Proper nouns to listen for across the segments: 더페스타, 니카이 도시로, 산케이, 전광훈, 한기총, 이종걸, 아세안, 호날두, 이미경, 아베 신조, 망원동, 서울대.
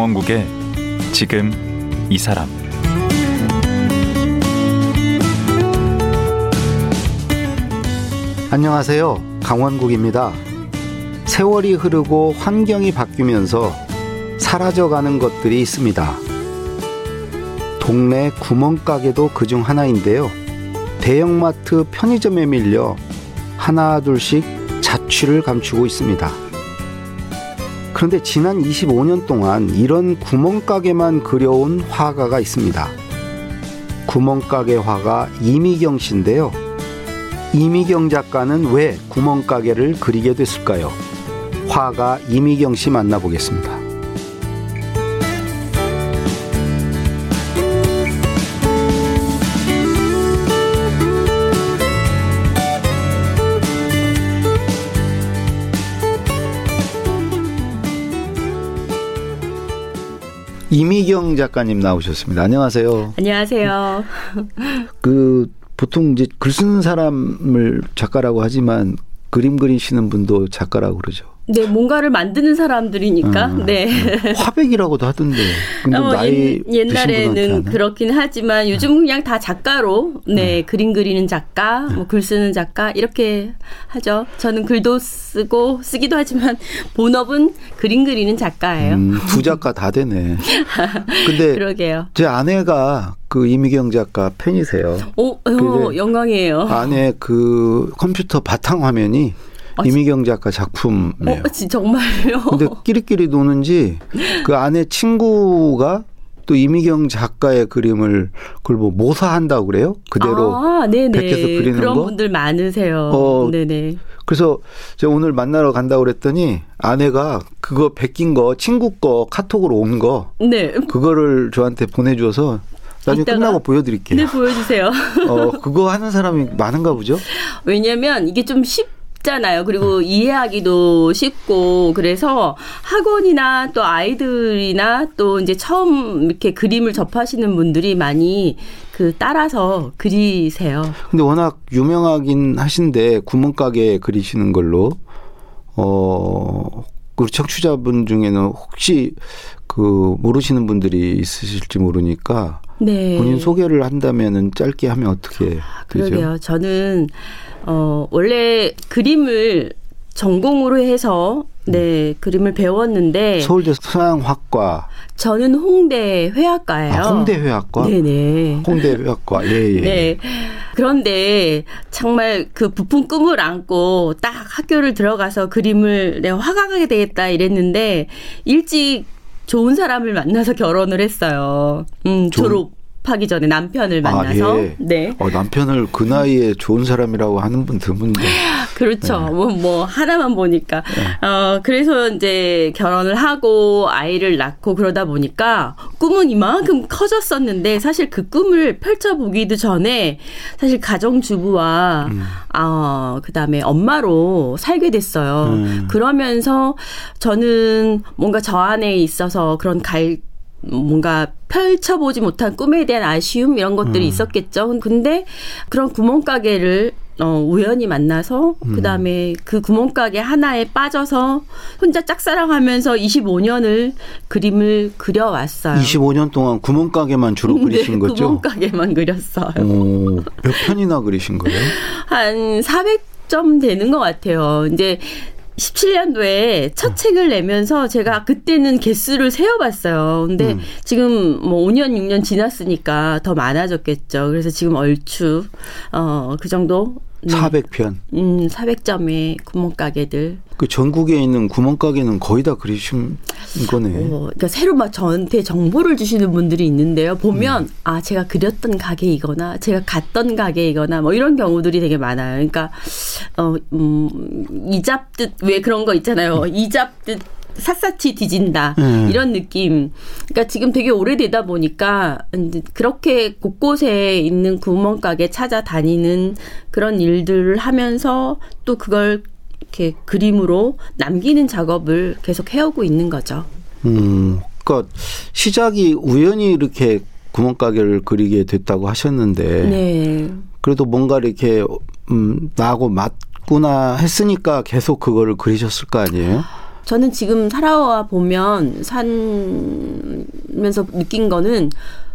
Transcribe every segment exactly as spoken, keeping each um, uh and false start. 강원국의 지금 이 사람. 안녕하세요. 강원국입니다. 세월이 흐르고 환경이 바뀌면서 사라져가는 것들이 있습니다. 동네 구멍가게도 그중 하나인데요. 대형마트 편의점에 밀려 하나 둘씩 자취를 감추고 있습니다. 그런데 지난 이십오 년 동안 이런 구멍가게만 그려온 화가가 있습니다. 구멍가게 화가 이미경 씨인데요. 이미경 작가는 왜 구멍가게를 그리게 됐을까요? 화가 이미경 씨 만나보겠습니다. 이미경 작가님 나오셨습니다. 안녕하세요. 안녕하세요. 그 보통 이제 글 쓰는 사람을 작가라고 하지만 그림 그리시는 분도 작가라고 그러죠. 네, 뭔가를 만드는 사람들이니까. 아, 네. 화백이라고도 하던데. 근데 어, 나이 옛, 옛날에는 그렇긴 하지만 요즘 그냥 다 작가로 네, 아. 그림 그리는 작가, 뭐 글 쓰는 작가 이렇게 하죠. 저는 글도 쓰고 쓰기도 하지만 본업은 그림 그리는 작가예요. 음, 두 작가 다 되네. 근데 그러게요. 제 아내가 그 이미경 작가 팬이세요. 오, 오 영광이에요. 아내 그 컴퓨터 바탕 화면이 이미경 작가 작품이에요. 어, 정말요? 근데 끼리끼리 노는지 그 안에 친구가 또 이미경 작가의 그림을 그걸 뭐 모사한다고 그래요? 그대로 아, 베껴서 그리는 그런 거? 그런 분들 많으세요. 어, 네네. 그래서 제가 오늘 만나러 간다고 그랬더니 아내가 그거 베낀 거 친구 거 카톡으로 온 거 네. 그거를 저한테 보내줘서 나중에 이따가? 끝나고 보여드릴게요. 네, 보여주세요. 어, 그거 하는 사람이 많은가 보죠? 왜냐면 이게 좀 쉽 잖아요. 그리고 이해하기도 쉽고 그래서 학원이나 또 아이들이나 또 이제 처음 이렇게 그림을 접하시는 분들이 많이 그 따라서 그리세요. 근데 워낙 유명하긴 하신데 구멍가게 그리시는 걸로 어 우리 청취자분 중에는 혹시 그 모르시는 분들이 있으실지 모르니까 네. 본인 소개를 한다면은 짧게 하면 어떻게 아, 그러게요. 되죠? 저는 어, 원래 그림을 전공으로 해서 네, 그림을 배웠는데 서울대 서양학과. 저는 홍대 회화과예요. 아, 홍대 회화과? 네네. 홍대 회화과. 예, 예. 네. 그런데 정말 그 부푼 꿈을 안고 딱 학교를 들어가서 그림을 내가 화가가 되겠다 이랬는데 일찍 좋은 사람을 만나서 결혼을 했어요. 음, 좋은. 졸업. 하기 전에 남편을 만나서 아, 예. 네. 어, 남편을 그 나이에 좋은 사람이라고 하는 분 드문데 그렇죠. 네. 뭐, 뭐 하나만 보니까 네. 어, 그래서 이제 결혼을 하고 아이를 낳고 그러다 보니까 꿈은 이만큼 커졌었는데 사실 그 꿈을 펼쳐보기도 전에 사실 가정주부와 음. 어, 그다음에 엄마로 살게 됐어요. 음. 그러면서 저는 뭔가 저 안에 있어서 그런 갈 뭔가 펼쳐보지 못한 꿈에 대한 아쉬움 이런 것들이 음. 있었겠죠. 근데 그런 구멍가게를 어, 우연히 만나서 음. 그다음에 그 구멍가게 하나에 빠져서 혼자 짝사랑하면서 이십오 년을 그림을 그려왔어요. 이십오 년 동안 구멍가게만 주로 그리신 네, 거죠? 구멍가게만 그렸어요. 오, 몇 편이나 그리신 거예요? 한 사백 점 되는 것 같아요. 이제 십칠 년도에 첫 책을 내면서 제가 그때는 개수를 세어봤어요. 근데 음. 지금 뭐 오 년, 육 년 지났으니까 더 많아졌겠죠. 그래서 지금 얼추, 어, 그 정도? 네. 사백 편. 음, 사백 점의 구멍가게들. 그 전국에 있는 구멍가게는 거의 다 그리신 거네. 어, 그러니까 새로 막 저한테 정보를 주시는 분들이 있는데요. 보면, 음. 아, 제가 그렸던 가게이거나, 제가 갔던 가게이거나, 뭐 이런 경우들이 되게 많아요. 그러니까, 어, 음, 이잡듯, 왜 그런 거 있잖아요. 음. 이잡듯. 샅샅이 뒤진다 음. 이런 느낌. 그러니까 지금 되게 오래되다 보니까 그렇게 곳곳에 있는 구멍가게 찾아다니는 그런 일들을 하면서 또 그걸 이렇게 그림으로 남기는 작업을 계속 해오고 있는 거죠. 음, 그러니까 시작이 우연히 이렇게 구멍가게를 그리게 됐다고 하셨는데 네. 그래도 뭔가 이렇게 음, 나하고 맞구나 했으니까 계속 그거를 그리셨을 거 아니에요? 저는 지금 살아와 보면 살면서 느낀 거는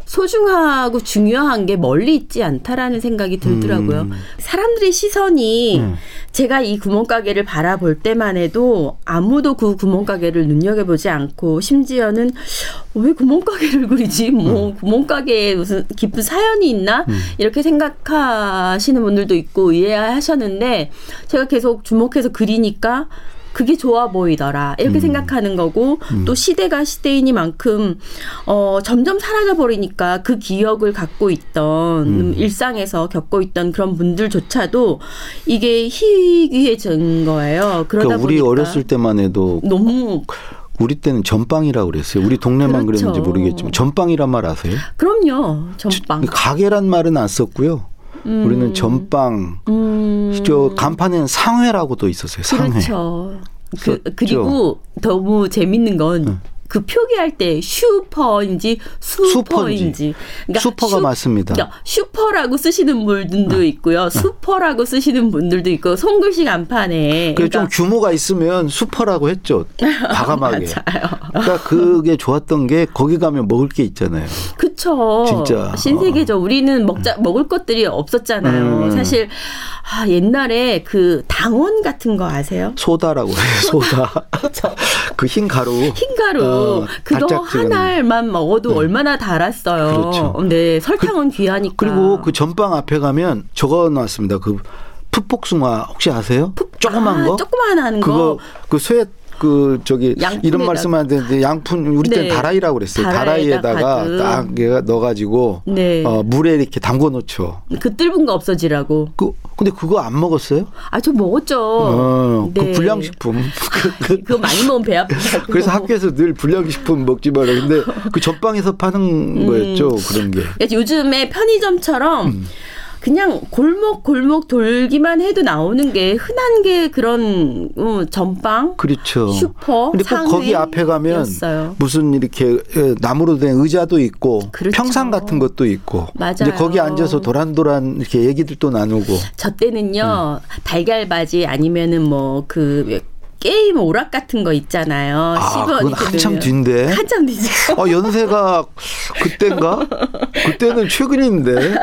소중하고 중요한 게 멀리 있지 않다라는 생각이 들더라고요. 음. 사람들의 시선이 음. 제가 이 구멍가게를 바라볼 때만 해도 아무도 그 구멍가게를 눈여겨보지 않고 심지어는 왜 구멍가게를 그리지? 뭐 음. 구멍가게에 무슨 깊은 사연이 있나? 음. 이렇게 생각하시는 분들도 있고 이해하셨는데 제가 계속 주목해서 그리니까 그게 좋아 보이더라 이렇게 음. 생각하는 거고 음. 또 시대가 시대이니만큼 어, 점점 사라져버리니까 그 기억을 갖고 있던 음. 일상에서 겪고 있던 그런 분들조차도 이게 희귀해진 거예요. 그러다 그러니까 우리 보니까 어렸을 때만 해도 너무 우리 때는 전빵이라고 그랬어요. 우리 동네만 그렇죠. 그랬는지 모르겠지만 전빵이란 말 아세요? 그럼요. 전빵. 저, 가게란 말은 안 썼고요. 음. 우리는 전빵, 음. 저 간판에는 상회라고도 있었어요. 상회. 그렇죠. 그, 그리고 너무 재밌는 건 응. 그 표기할 때 슈퍼인지 슈퍼인지. 그러니까 슈퍼가 슈, 맞습니다. 그러니까 슈퍼라고 쓰시는 분들도 응. 있고요. 슈퍼라고 응. 쓰시는 분들도 있고 손글씨 간판에. 그러니까 좀 규모가 있으면 슈퍼라고 했죠. 과감하게. 맞아요. 그러니까 그게 좋았던 게 거기 가면 먹을 게 있잖아요. 그렇죠. 진짜. 신세계죠. 어. 우리는 먹자, 먹을 것들이 없었잖아요. 음. 사실 아, 옛날에 그 당원 같은 거 아세요? 소다라고 해요. 소다. 그 흰 가루. 흰 가루. 어. 어, 그거 한 알만 먹어도 네. 얼마나 달았어요. 그렇죠. 네, 설탕은 그, 귀하니까. 그리고 그 전빵 앞에 가면 저거 나왔습니다. 그 풋복숭아 혹시 아세요? 풋, 조그만 아, 거? 조그만한 거. 그거 그 쇠 그 저기 이런 말씀하는데 양푼 우리 네. 때는 다라이라고 그랬어요. 다라이에다가 딱 얘가 넣어가지고 네. 어, 물에 이렇게 담궈 놓죠. 그 뜰분 거 없어지라고. 그 근데 그거 안 먹었어요? 아, 저 먹었죠. 어, 네. 그 불량식품. 그거 많이 먹으면 배 아프다고. 그래서 학교에서 늘 불량식품 먹지 말라. 근데 그 전방에서 파는 음. 거였죠. 그런 게. 그러니까 요즘에 편의점처럼. 음. 그냥 골목 골목 돌기만 해도 나오는 게 흔한 게 그런 어, 전빵, 그렇죠. 슈퍼, 근데 꼭 거기 앞에 가면 이었어요. 무슨 이렇게 나무로 된 의자도 있고 그렇죠. 평상 같은 것도 있고 맞아요. 이제 거기 앉아서 도란도란 이렇게 얘기들도 나누고. 저 때는요 음. 달걀 바지 아니면은 뭐 그. 게임 오락 같은 거 있잖아요. 아, 그건 한참 뒤인데. 한참 뒤죠. 아, 연세가 그때인가? 그때는 최근인데.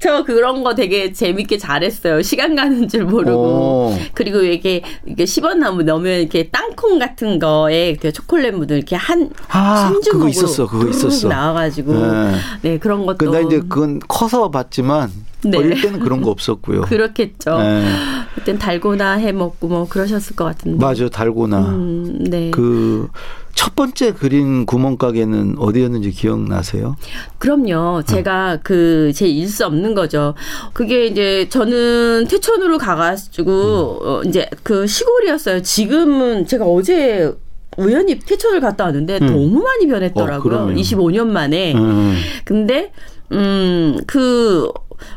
저 그런 거 되게 재밌게 잘했어요. 시간 가는 줄 모르고. 오. 그리고 이게, 이게 십 원 나무 넣으면 이렇게 땅콩 같은 거에 초콜릿 묻은 이렇게 한 아, 그거 있었어. 그거 있었어. 나와가지고. 네. 네, 그런 것도. 근데 이제 그건 커서 봤지만. 네. 어릴 때는 그런 거 없었고요. 그렇겠죠. 네. 그땐 달고나 해 먹고 뭐 그러셨을 것 같은데. 맞아요. 달고나. 음, 네. 그 첫 번째 그린 구멍가게는 어디였는지 기억나세요? 그럼요. 제가 응. 그 제 일 수 없는 거죠. 그게 이제 저는 태촌으로 가가지고 응. 어, 이제 그 시골이었어요. 지금은 제가 어제 우연히 태촌을 갔다 왔는데 응. 너무 많이 변했더라고요. 어, 이십오 년 만에. 응. 근데 음, 그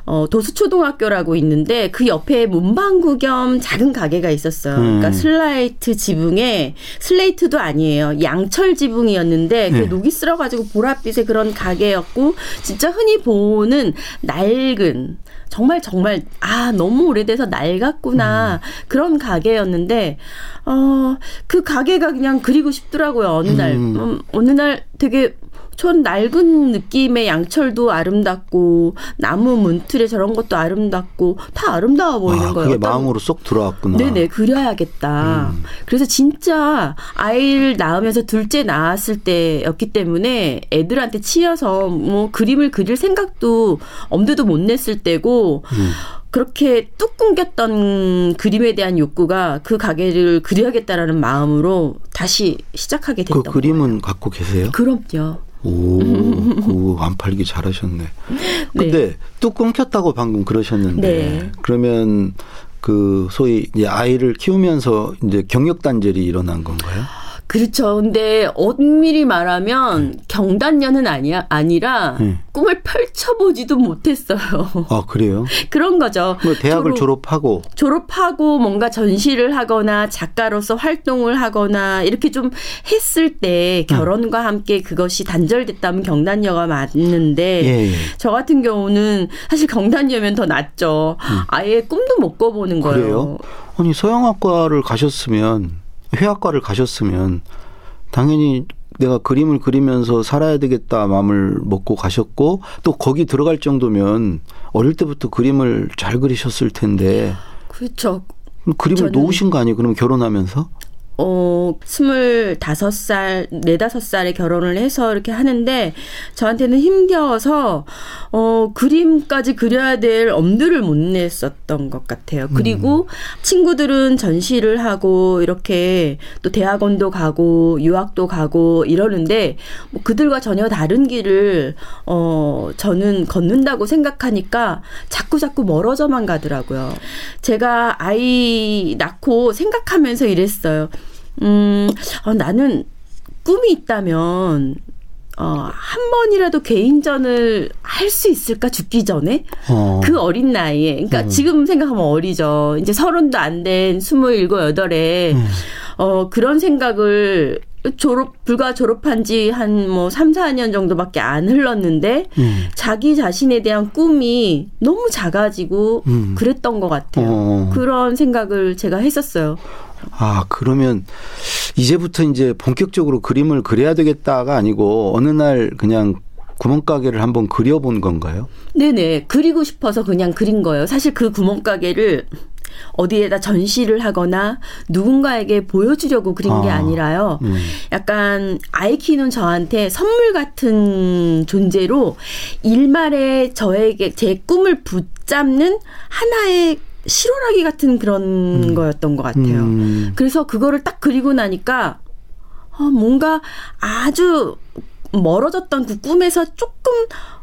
어, 도수초등학교라고 있는데 그 옆에 문방구 겸 작은 가게가 있었어요. 음. 그러니까 슬라이트 지붕에 슬레이트도 아니에요. 양철 지붕이었는데 네. 녹이 쓸어가지고 보랏빛의 그런 가게였고 진짜 흔히 보는 낡은 정말 정말 아 너무 오래돼서 낡았구나 음. 그런 가게였는데 어, 그 가게가 그냥 그리고 싶더라고요. 어느 날 음. 음, 어느 날 되게 전 낡은 느낌의 양철도 아름답고 나무 문틀에 저런 것도 아름답고 다 아름다워 보이는 아, 거예요. 그게 마음으로 쏙 들어왔구나. 네네. 그려야겠다. 음. 그래서 진짜 아이를 낳으면서 둘째 낳았을 때였기 때문에 애들한테 치여서 뭐 그림을 그릴 생각도 엄두도 못 냈을 때고 음. 그렇게 뚝 끊겼던 그림에 대한 욕구가 그 가게를 그려야겠다라는 마음으로 다시 시작하게 됐던 그 거예요. 그 그림은 갖고 계세요? 그럼요. 오, 오, 안 팔기 잘하셨네. 근데 네. 뚝 끊겼다고 방금 그러셨는데 네. 그러면 그 소위 이제 아이를 키우면서 이제 경력 단절이 일어난 건가요? 그렇죠. 근데 엄밀히 말하면 네. 경단년은 아니야, 아니라 네. 꿈을 펼쳐보지도 못했어요. 아, 그래요? 그런 거죠. 뭐 대학을 졸업, 졸업하고. 졸업하고 뭔가 전시를 하거나 작가로서 활동을 하거나 이렇게 좀 했을 때 결혼과 네. 함께 그것이 단절됐다면 경단녀가 맞는데 예, 예. 저 같은 경우는 사실 경단녀면 더 낫죠. 음. 아예 꿈도 못 꿔보는 거예요. 그래요? 아니 서양학과를 가셨으면 회화과를 가셨으면 당연히 내가 그림을 그리면서 살아야 되겠다 마음을 먹고 가셨고 또 거기 들어갈 정도면 어릴 때부터 그림을 잘 그리셨을 텐데. 그렇죠. 그림을 놓으신 거 아니에요? 그럼 결혼하면서? 어, 스물다섯 살, 네다섯 살에 결혼을 해서 이렇게 하는데 저한테는 힘겨워서 어, 그림까지 그려야 될 엄두를 못 냈었던 것 같아요. 그리고 음. 친구들은 전시를 하고 이렇게 또 대학원도 가고 유학도 가고 이러는데 뭐 그들과 전혀 다른 길을 어, 저는 걷는다고 생각하니까 자꾸자꾸 멀어져만 가더라고요. 제가 아이 낳고 생각하면서 이랬어요. 음, 어, 나는 꿈이 있다면 어, 한 번이라도 개인전을 할 수 있을까 죽기 전에 어. 그 어린 나이에 그러니까 음. 지금 생각하면 어리죠. 이제 서른도 안 된 스물일곱, 여덟에 음. 어, 그런 생각을 졸업 불과 졸업한 지 한 뭐 삼, 사 년 정도밖에 안 흘렀는데 음. 자기 자신에 대한 꿈이 너무 작아지고 음. 그랬던 것 같아요. 어. 그런 생각을 제가 했었어요. 아, 그러면 이제부터 이제 본격적으로 그림을 그려야 되겠다가 아니고 어느 날 그냥 구멍가게를 한번 그려본 건가요? 네네. 그리고 싶어서 그냥 그린 거예요. 사실 그 구멍가게를 어디에다 전시를 하거나 누군가에게 보여주려고 그린 아, 게 아니라요. 음. 약간 아이 키우는 저한테 선물 같은 존재로 일말에 저에게 제 꿈을 붙잡는 하나의 실오라기 같은 그런 음. 거였던 것 같아요. 음. 그래서 그거를 딱 그리고 나니까 어, 뭔가 아주 멀어졌던 그 꿈에서 조금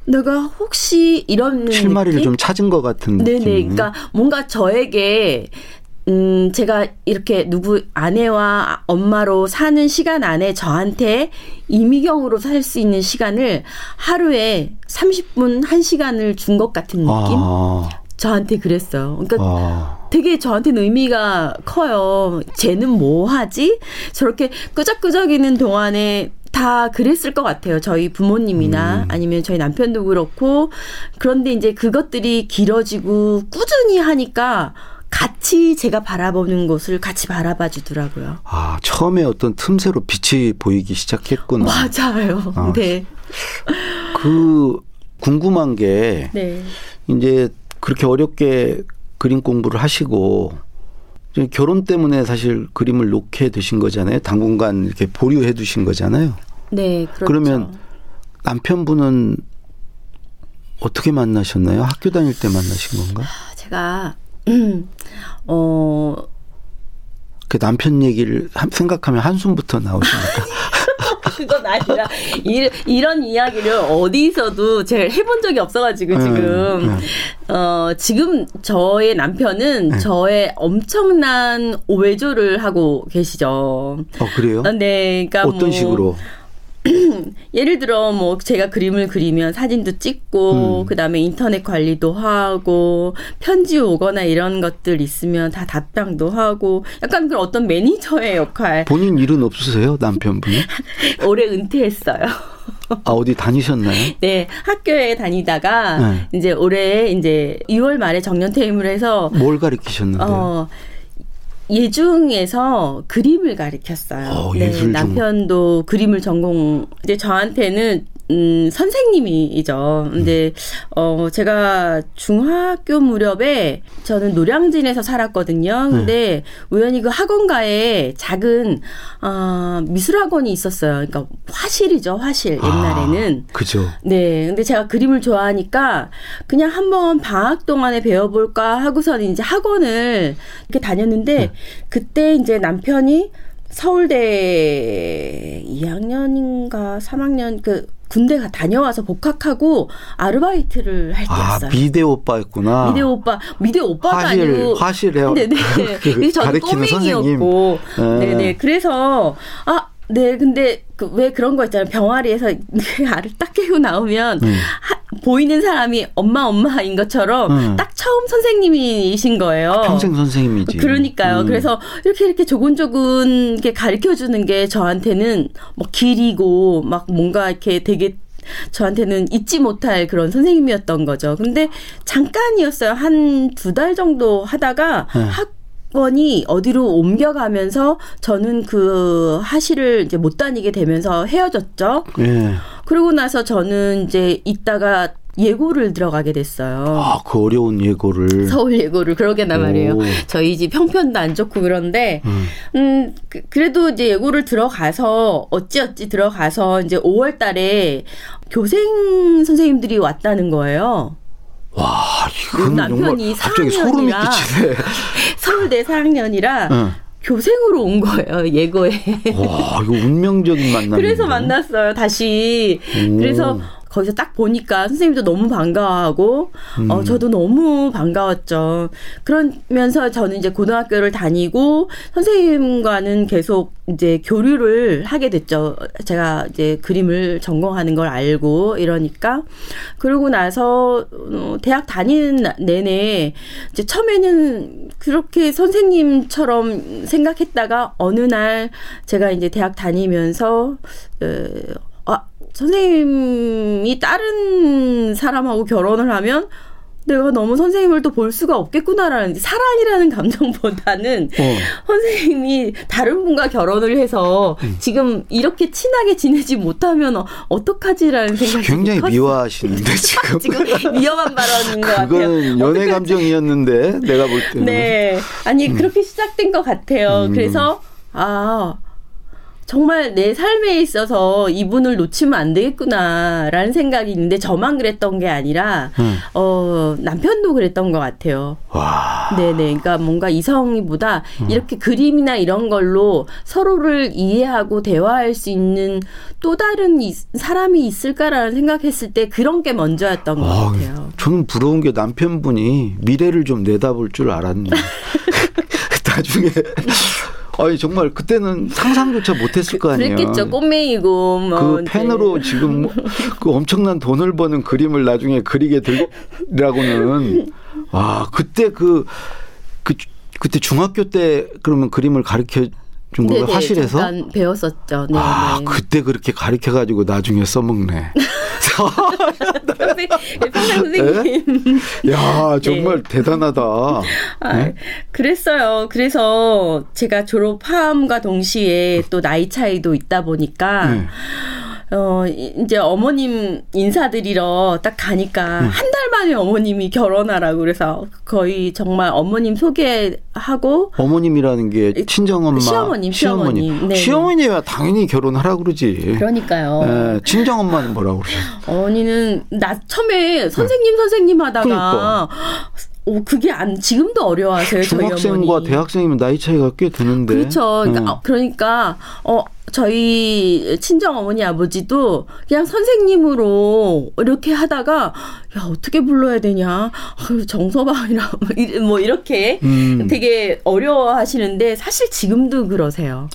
내가 혹시 이런 실마리를 느낌? 좀 찾은 것 같은 네네. 느낌. 네네. 그러니까 뭔가 저에게 음, 제가 이렇게 누구 아내와 엄마로 사는 시간 안에 저한테 이미경으로 살 수 있는 시간을 하루에 삼십 분, 한 시간을 준 것 같은 느낌. 아. 저한테 그랬어요. 그러니까 아. 되게 저한테는 의미가 커요. 쟤는 뭐 하지? 저렇게 끄적끄적이는 동안에 다 그랬을 것 같아요. 저희 부모님이나 음. 아니면 저희 남편도 그렇고. 그런데 이제 그것들이 길어지고 꾸준히 하니까 같이 제가 바라보는 곳을 같이 바라봐 주더라고요. 아, 처음에 어떤 틈새로 빛이 보이기 시작했구나. 맞아요. 아. 네. 그 궁금한 게 네. 이제 그렇게 어렵게 그림 공부를 하시고 결혼 때문에 사실 그림을 놓게 되신 거잖아요. 당분간 이렇게 보류해 두신 거잖아요. 네, 그렇죠. 그러면 남편분은 어떻게 만나셨나요? 학교 다닐 때 만나신 건가? 제가 음, 어, 그 남편 얘기를 생각하면 한숨부터 나오시니까. 그건 아니라 이, 이런 이야기를 어디서도 제가 해본 적이 없어가지고 지금 네. 어, 지금 저의 남편은 네. 저의 엄청난 외조를 하고 계시죠. 어 그래요? 네, 그러니까 어떤 뭐, 식으로? 예를 들어 뭐 제가 그림을 그리면 사진도 찍고 음. 그다음에 인터넷 관리도 하고 편지 오거나 이런 것들 있으면 다 답장도 하고 약간 그런 어떤 매니저의 역할. 본인 일은 없으세요? 남편분이? 올해 은퇴했어요. 아, 어디 다니셨나요? 네, 학교에 다니다가 네. 이제 올해 이제 유월 말에 정년 퇴임을 해서 뭘 가르치셨는데요? 어, 예중에서 그림을 가르쳤어요. 어, 네, 남편도 그림을 전공. 이제 저한테는 음, 선생님이죠. 근데 음. 어, 제가 중학교 무렵에 저는 노량진에서 살았거든요. 근데 음. 우연히 그 학원가에 작은 어, 미술학원이 있었어요. 그러니까 화실이죠, 화실. 옛날에는. 아, 그죠. 네. 근데 제가 그림을 좋아하니까 그냥 한번 방학 동안에 배워볼까 하고서는 이제 학원을 이렇게 다녔는데 음. 그때 이제 남편이 서울대 이 학년인가 삼 학년 그 군대가 다녀와서 복학하고 아르바이트를 할 때였어요. 아, 미대 오빠였구나. 미대 오빠, 미대 오빠가 화실, 아니고 화실에요. 네네. 그래서 저는 꼬맹이였고, 네네. 네. 그래서 아, 네, 근데 그 왜 그런 거 있잖아요. 병아리에서 알을 딱 깨고 나오면 음. 하, 보이는 사람이 엄마 엄마인 것처럼 음. 딱 처음 선생님이신 거예요. 아, 평생 선생님이지. 그러니까요. 음. 그래서 이렇게 이렇게 조곤조곤 이렇게 가르쳐주는 게 저한테는 뭐 길이고 막 뭔가 이렇게 되게 저한테는 잊지 못할 그런 선생님이었던 거죠. 근데 잠깐이었어요. 한 두 달 정도 하다가 네. 학 학원이 어디로 옮겨가면서 저는 그 하시를 이제 못 다니게 되면서 헤어졌죠. 예. 그러고 나서 저는 이제 이따가 예고를 들어가게 됐어요. 아, 그 어려운 예고를. 서울 예고를 그러게나 말이에요. 오. 저희 집 형편도 안 좋고 그런데 음, 음 그, 그래도 이제 예고를 들어가서 어찌어찌 들어가서 이제 오월 달에 교생 선생님들이 왔다는 거예요. 와, 이건 남편이 갑자기 소름이 끼치네. 서울대 사 학년이라 응. 교생으로 온 거예요, 예고에. 와, 이거 운명적인 만남이네. 그래서 만났어요, 다시. 오. 그래서 거기서 딱 보니까 선생님도 너무 반가워하고 음. 어, 저도 너무 반가웠죠. 그러면서 저는 이제 고등학교를 다니고 선생님과는 계속 이제 교류를 하게 됐죠. 제가 이제 그림을 전공하는 걸 알고 이러니까. 그러고 나서 대학 다니는 내내 이제 처음에는 그렇게 선생님처럼 생각했다가 어느 날 제가 이제 대학 다니면서 아, 선생님이 다른 사람하고 결혼을 하면 내가 너무 선생님을 또 볼 수가 없겠구나라는, 사랑이라는 감정보다는 어. 선생님이 다른 분과 결혼을 해서 음. 지금 이렇게 친하게 지내지 못하면 어떡하지라는 생각이 굉장히 컸어요. 미워하시는데 지금. 지금 위험한 발언인 것 같아요. 그건 연애 감정이었는데 내가 볼 때는. 네. 아니 음. 그렇게 시작된 것 같아요. 음. 그래서 아... 정말 내 삶에 있어서 이분을 놓치면 안 되겠구나라는 생각이 있는데 저만 그랬던 게 아니라 음. 어, 남편도 그랬던 것 같아요. 와. 네네. 그러니까 뭔가 이성보다 음. 이렇게 그림이나 이런 걸로 서로를 이해하고 대화할 수 있는 또 다른 이, 사람이 있을까라는 생각했을 때 그런 게 먼저였던 것 아, 같아요. 저는 부러운 게 남편분이 미래를 좀 내다볼 줄 알았네요. 나중에... 아니 정말 그때는 상상조차 못했을 거 아니에요. 그랬겠죠. 꽃매이고 뭐. 그 펜으로 네. 지금 그 엄청난 돈을 버는 그림을 나중에 그리게 되라고는. 와, 그때 그, 그 그때 중학교 때 그러면 그림을 가르쳐 준 거예요? 화실에서? 잠깐 배웠었죠. 네네. 아, 그때 그렇게 가르쳐 가지고 나중에 써먹네. 선생님. 야, 정말 네. 대단하다. 아, 네? 그랬어요. 그래서 제가 졸업함과 동시에 또 나이 차이도 있다 보니까 네. 어, 이제 어머님 인사드리러 딱 가니까 네. 한 달 만에 어머님이 결혼하라고 그래서 거의 정말 어머님 소개하고. 어머님이라는 게 친정엄마. 시어머님. 시어머님. 네. 시어머니야 당연히 결혼하라고 그러지. 그러니까요. 네, 친정엄마는 뭐라고 그러지? 어머니는 나 처음에 선생님 네. 선생님 하다가 그러니까. 오, 그게 안, 지금도 어려워하세요. 중학생과 대학생이면 나이 차이가 꽤 드는데. 그렇죠. 그러니까, 어. 어, 그러니까 어, 저희 친정어머니 아버지도 그냥 선생님으로 이렇게 하다가 야, 어떻게 불러야 되냐. 정서방이라 뭐 이렇게 음. 되게 어려워하시는데 사실 지금도 그러세요.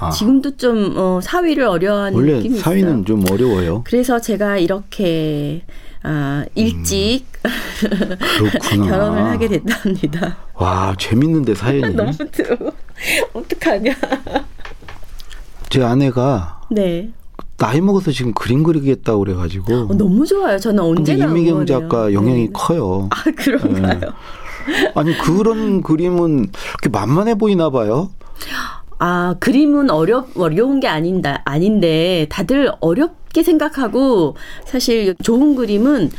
아. 지금도 좀 어, 사위를 어려워하는 원래 느낌이 있어요. 원래 사위는 좀 어려워요. 그래서 제가 이렇게... 아, 일찍 음, 결혼을 하게 됐답니다. 와, 재밌는데 사연이. 너무 뜨거워. 어떡하냐. 제 아내가 네. 나이 먹어서 지금 그림 그리겠다고 그래가지고. 어, 너무 좋아요. 저는 언제나 이미경 작가 영향이 네. 커요. 아, 그런가요? 네. 아니, 그런 그림은 그렇게 만만해 보이나 봐요. 아, 그림은 어렵, 어려운 게 아닌다, 아닌데 다들 어렵게 생각하고 사실 좋은 그림은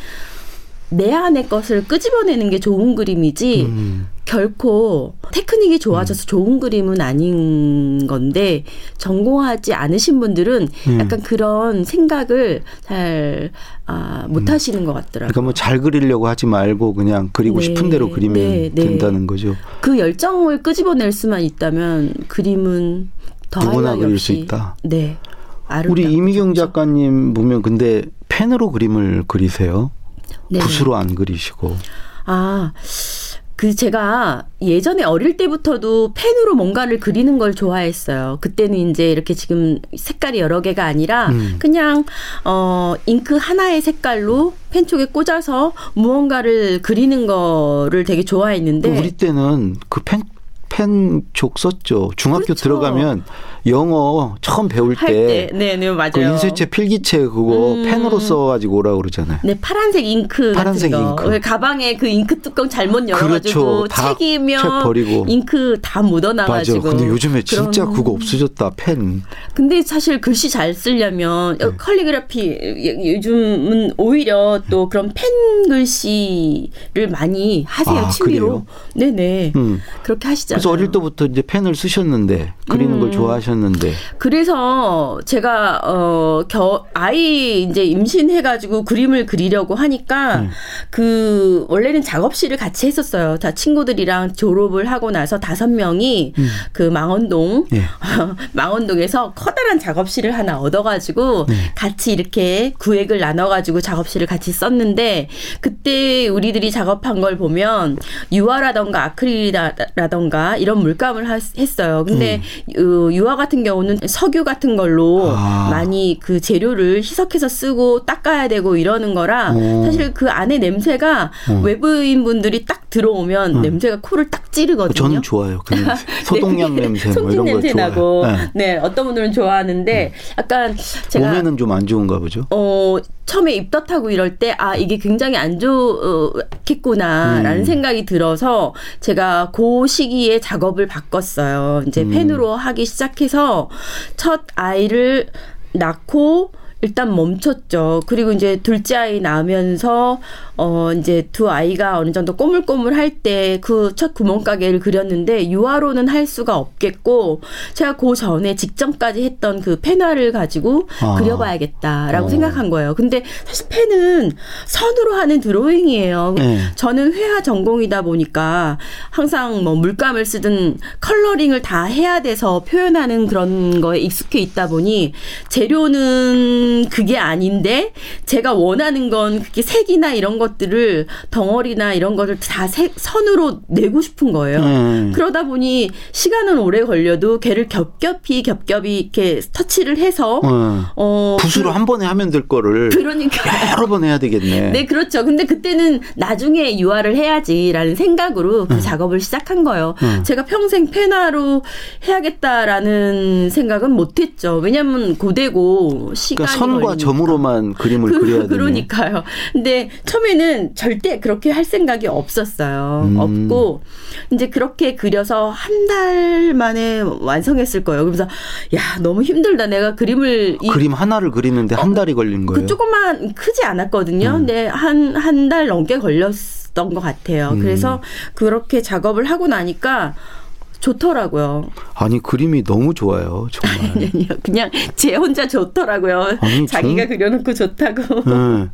내 안의 것을 끄집어내는 게 좋은 그림이지 음. 결코 테크닉이 좋아져서 음. 좋은 그림은 아닌 건데 전공하지 않으신 분들은 음. 약간 그런 생각을 잘 아, 못 음. 하시는 것 같더라고요. 그러니까 뭐 잘 그리려고 하지 말고 그냥 그리고 네. 싶은 대로 그리면 네. 네. 된다는 거죠. 그 열정을 끄집어낼 수만 있다면 그림은 더할 나위 없이 누구나 그릴 수 있다. 네. 우리 이미경 진짜. 작가님 보면 근데 펜으로 그림을 그리세요? 네. 붓으로 안 그리시고. 아... 그 제가 예전에 어릴 때부터도 펜으로 뭔가를 그리는 걸 좋아했어요. 그때는 이제 이렇게 지금 색깔이 여러 개가 아니라 음. 그냥 어, 잉크 하나의 색깔로 펜촉에 꽂아서 무언가를 그리는 거를 되게 좋아했는데. 우리 때는 그 펜 펜족 썼죠. 중학교 그렇죠. 들어가면 영어 처음 배울 때, 때. 네, 네, 맞아요. 그 인쇄체 필기체 그거 음. 펜으로 써가지고 오라고 그러잖아요. 네, 파란색 잉크 파란색 같은 거. 잉크. 가방에 그 잉크 뚜껑 잘못 열어가지고 그렇죠. 책이면 책 버리고. 잉크 다 묻어나가지고. 맞아요. 근데 요즘에 진짜 그런... 그거 없어졌다. 펜. 근데 사실 글씨 잘 쓰려면 네. 캘리그래피 요즘은 오히려 또 그런 펜 글씨를 많이 하세요. 아, 취미로. 그래요? 네네. 음. 그렇게 하시잖아요. 그래서 어릴 때부터 이제 펜을 쓰셨는데 그리는 음. 걸 좋아하셨는데. 그래서 제가 어, 겨, 아이 이제 임신해가지고 그림을 그리려고 하니까 음. 그 원래는 작업실을 같이 했었어요. 다 친구들이랑 졸업을 하고 나서 다섯 명이 음. 그 망원동 예. 망원동에서 커다란 작업실을 하나 얻어가지고 네. 같이 이렇게 구획을 나눠가지고 작업실을 같이 썼는데 그때 우리들이 작업한 걸 보면 유화라던가 아크릴이라던가 이런 물감을 하, 했어요. 근데 음. 유화 같은 경우는 석유 같은 걸로 아. 많이 그 재료를 희석해서 쓰고 닦아야 되고 이러는 거라 오. 사실 그 안에 냄새가 음. 외부인분들이 딱 들어오면 음. 냄새가 코를 딱 찌르거든요. 저는 좋아요. 그 냄새. 소독약 냄새 뭐 이런 걸 좋아해요. 나고. 네. 네, 어떤 분들은 좋아하는데 약간 제가 몸에는 좀 안 좋은가 보죠. 어, 처음에 입덧하고 이럴 때 아 이게 굉장히 안 좋겠구나라는 음. 생각이 들어서 제가 그 시기에 작업을 바꿨어요. 이제 음. 펜으로 하기 시작해서 첫 아이를 낳고. 일단 멈췄죠. 그리고 이제 둘째 아이 낳으면서 어 이제 두 아이가 어느 정도 꼬물꼬물할 때 그 첫 구멍가게를 그렸는데 유화로는 할 수가 없겠고 제가 그 전에 직전까지 했던 그 펜화를 가지고 아. 그려봐야겠다라고 어. 생각한 거예요. 근데 사실 펜은 선으로 하는 드로잉이에요. 네. 저는 회화 전공이다 보니까 항상 뭐 물감을 쓰든 컬러링을 다 해야 돼서 표현하는 그런 거에 익숙해 있다 보니 재료는 그게 아닌데 제가 원하는 건 그게 색이나 이런 것들을 덩어리나 이런 것을 다 색, 선으로 내고 싶은 거예요. 음. 그러다 보니 시간은 오래 걸려도 걔를 겹겹이 겹겹이 이렇게 터치를 해서 음. 어, 붓으로 그, 한 번에 하면 될 거를 그러니까 여러 번 해야 되겠네. 네, 그렇죠. 근데 그때는 나중에 유화를 해야지라는 생각으로 그 음. 작업을 시작한 거예요. 음. 제가 평생 펜화로 해야겠다라는 생각은 못했죠. 왜냐하면 고되고 시간 그러니까 선과 걸리니까. 점으로만 그림을 그, 그려야 되네. 그러니까요. 근데 처음에는 절대 그렇게 할 생각이 없었어요. 음. 없고 이제 그렇게 그려서 한 달 만에 완성했을 거예요. 그래서 야 너무 힘들다. 내가 그림을 이, 그림 하나를 그리는데 어, 한 달이 걸린 거예요. 그 조금만 크지 않았거든요. 음. 근데 한 한 달 넘게 걸렸던 것 같아요. 음. 그래서 그렇게 작업을 하고 나니까 좋더라고요. 아니 그림이 너무 좋아요. 정말. 아니, 아니요. 그냥 제 혼자 좋더라고요. 아니, 자기가 전... 그려놓고 좋다고. 네.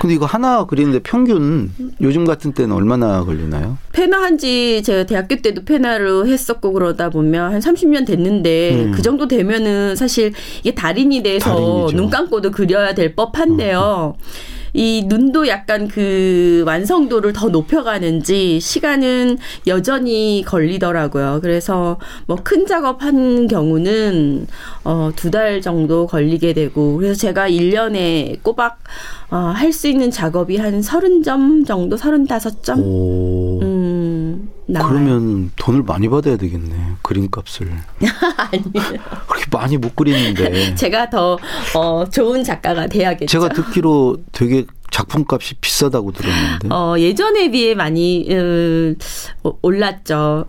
근데 이거 하나 그리는데 평균 요즘 같은 때는 얼마나 걸리나요? 펜화한 지 제가 대학교 때도 펜화를 했었고 그러다 보면 한 삼십 년 됐는데 음. 그 정도 되면은 사실 이게 달인이 돼서 달인이죠. 눈 감고도 그려야 될 법한데요. 음. 이 눈도 약간 그 완성도를 더 높여가는지 시간은 여전히 걸리더라고요. 그래서 뭐 큰 작업한 경우는 어, 두 달 정도 걸리게 되고 그래서 제가 일 년에 꼬박 어, 할 수 있는 작업이 한 서른 점 정도, 서른다섯 점? 오. 음, 나와요. 그러면 돈을 많이 받아야 되겠네. 그림값을. 아니요. 그렇게 많이 못 그리는데. 제가 더 어, 좋은 작가가 돼야겠죠. 제가 듣기로 되게 작품값이 비싸다고 들었는데. 어, 예전에 비해 많이 음, 올랐죠.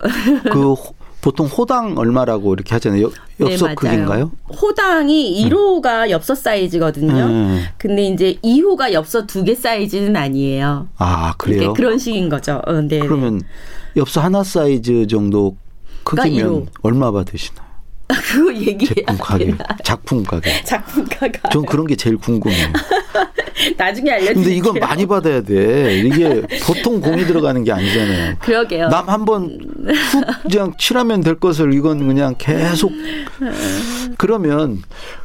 그 보통 호당 얼마라고 이렇게 하잖아요. 엽서 네, 크기인가요? 호당이 일 호가 음. 엽서 사이즈거든요. 음. 근데 이제 이 호가 엽서 두 개 사이즈는 아니에요. 아, 그래요? 그런 식인 거죠. 어, 네. 그러면 엽서 하나 사이즈 정도 크기면 일 호. 얼마 받으시나요? 아, 그거 얘기해야 작품 가게. 작품 가게. 작품 가게. 전 그런 게 제일 궁금해요. 나중에 알려드릴게요. 근데 이건 많이 받아야 돼. 이게 보통 공이 들어가는 게 아니잖아요. 그러게요. 남 한 번 훅 그냥 칠하면 될 것을 이건 그냥 계속. 그러면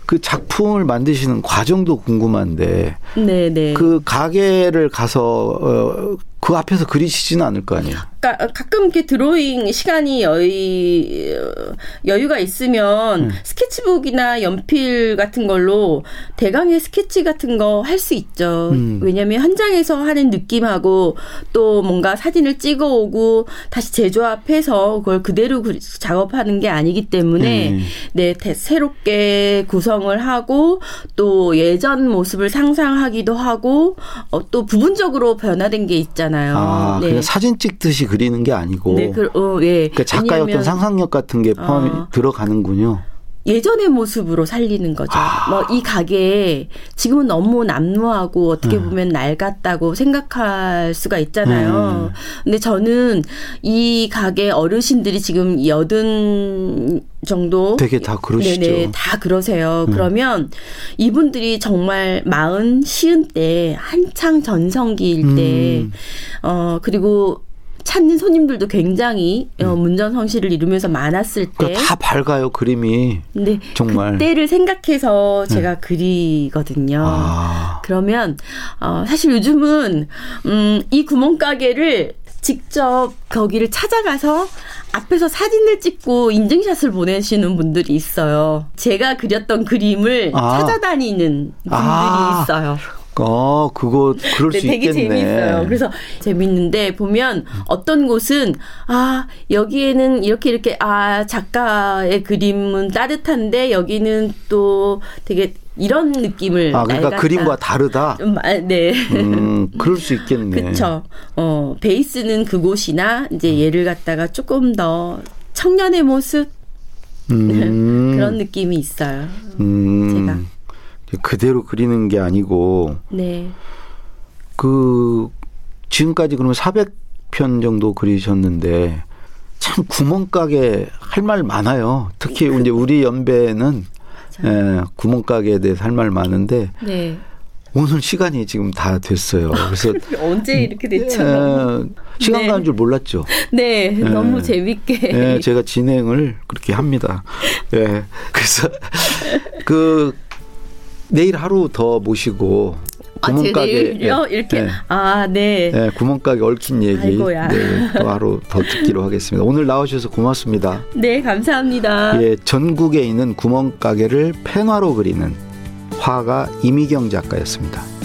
그 작품을 만드시는 과정도 궁금한데. 네네. 그 가게를 가서 어, 그 앞에서 그리시지는 않을 거 아니에요. 가, 가끔 이렇게 드로잉 시간이 여유, 여유가 있으면 음. 스케치북이나 연필 같은 걸로 대강의 스케치 같은 거 할 수 있죠. 음. 왜냐하면 현장에서 하는 느낌하고 또 뭔가 사진을 찍어오고 다시 재조합해서 그걸 그대로 그리, 작업하는 게 아니기 때문에 음. 네, 대, 새롭게 구성을 하고 또 예전 모습을 상상하기도 하고 어, 또 부분적으로 변화된 게 있잖아요. 아, 네. 그냥 사진 찍듯이 그리는 게 아니고 네, 그, 어, 예. 그러니까 작가의 어떤 상상력 같은 게 포함이 어. 들어가는군요. 예전의 모습으로 살리는 거죠. 아. 뭐 이 가게에 지금은 너무 난무하고 어떻게 보면 낡았다고 생각할 수가 있잖아요. 음. 근데 저는 이 가게 어르신들이 지금 여든 정도 되게 다 그러시죠. 네네, 다 그러세요. 음. 그러면 이분들이 정말 마흔, 시흔 때 한창 전성기일 때 음. 어, 그리고 찾는 손님들도 굉장히 음. 문전성시를 이루면서 많았을 때. 그러니까 다 밝아요, 그림이. 네, 정말. 그때를 생각해서 제가 네. 그리거든요. 아. 그러면 어, 사실 요즘은 음, 이 구멍가게를 직접 거기를 찾아가서 앞에서 사진을 찍고 인증샷을 보내시는 분들이 있어요. 제가 그렸던 그림을 아. 찾아다니는 분들이 아. 있어요. 어, 그거 그럴 네, 수 되게 있겠네. 되게 재미있어요. 그래서 재밌는데 보면 어떤 곳은 아 여기에는 이렇게 이렇게 아 작가의 그림은 따뜻한데 여기는 또 되게 이런 느낌을 아 그러니까 낡았다. 그림과 다르다. 음, 아, 네. 음, 그럴 수 있겠네. 그렇죠. 어 베이스는 그곳이나 이제 얘를 갖다가 조금 더 청년의 모습 음. 그런 느낌이 있어요. 음. 제가. 그대로 그리는 게 아니고 네. 그 지금까지 그러면 사백 편 정도 그리셨는데 참 구멍가게 할 말 많아요. 특히 그, 이제 우리 연배는 예, 구멍가게에 대해서 할 말 많은데 네. 오늘 시간이 지금 다 됐어요. 그래서 언제 이렇게 됐죠? 예, 시간 네. 가는 줄 몰랐죠. 네, 예, 너무 재밌게 예, 제가 진행을 그렇게 합니다. 예, 그래서 그 내일 하루 더 모시고 구멍가게 아, 네. 이렇게 네. 아 네. 네 구멍가게 얽힌 얘기 네, 또 하루 더 듣기로 하겠습니다. 오늘 나와주셔서 고맙습니다. 네 감사합니다. 예 전국에 있는 구멍가게를 펜화로 그리는 화가 이미경 작가였습니다.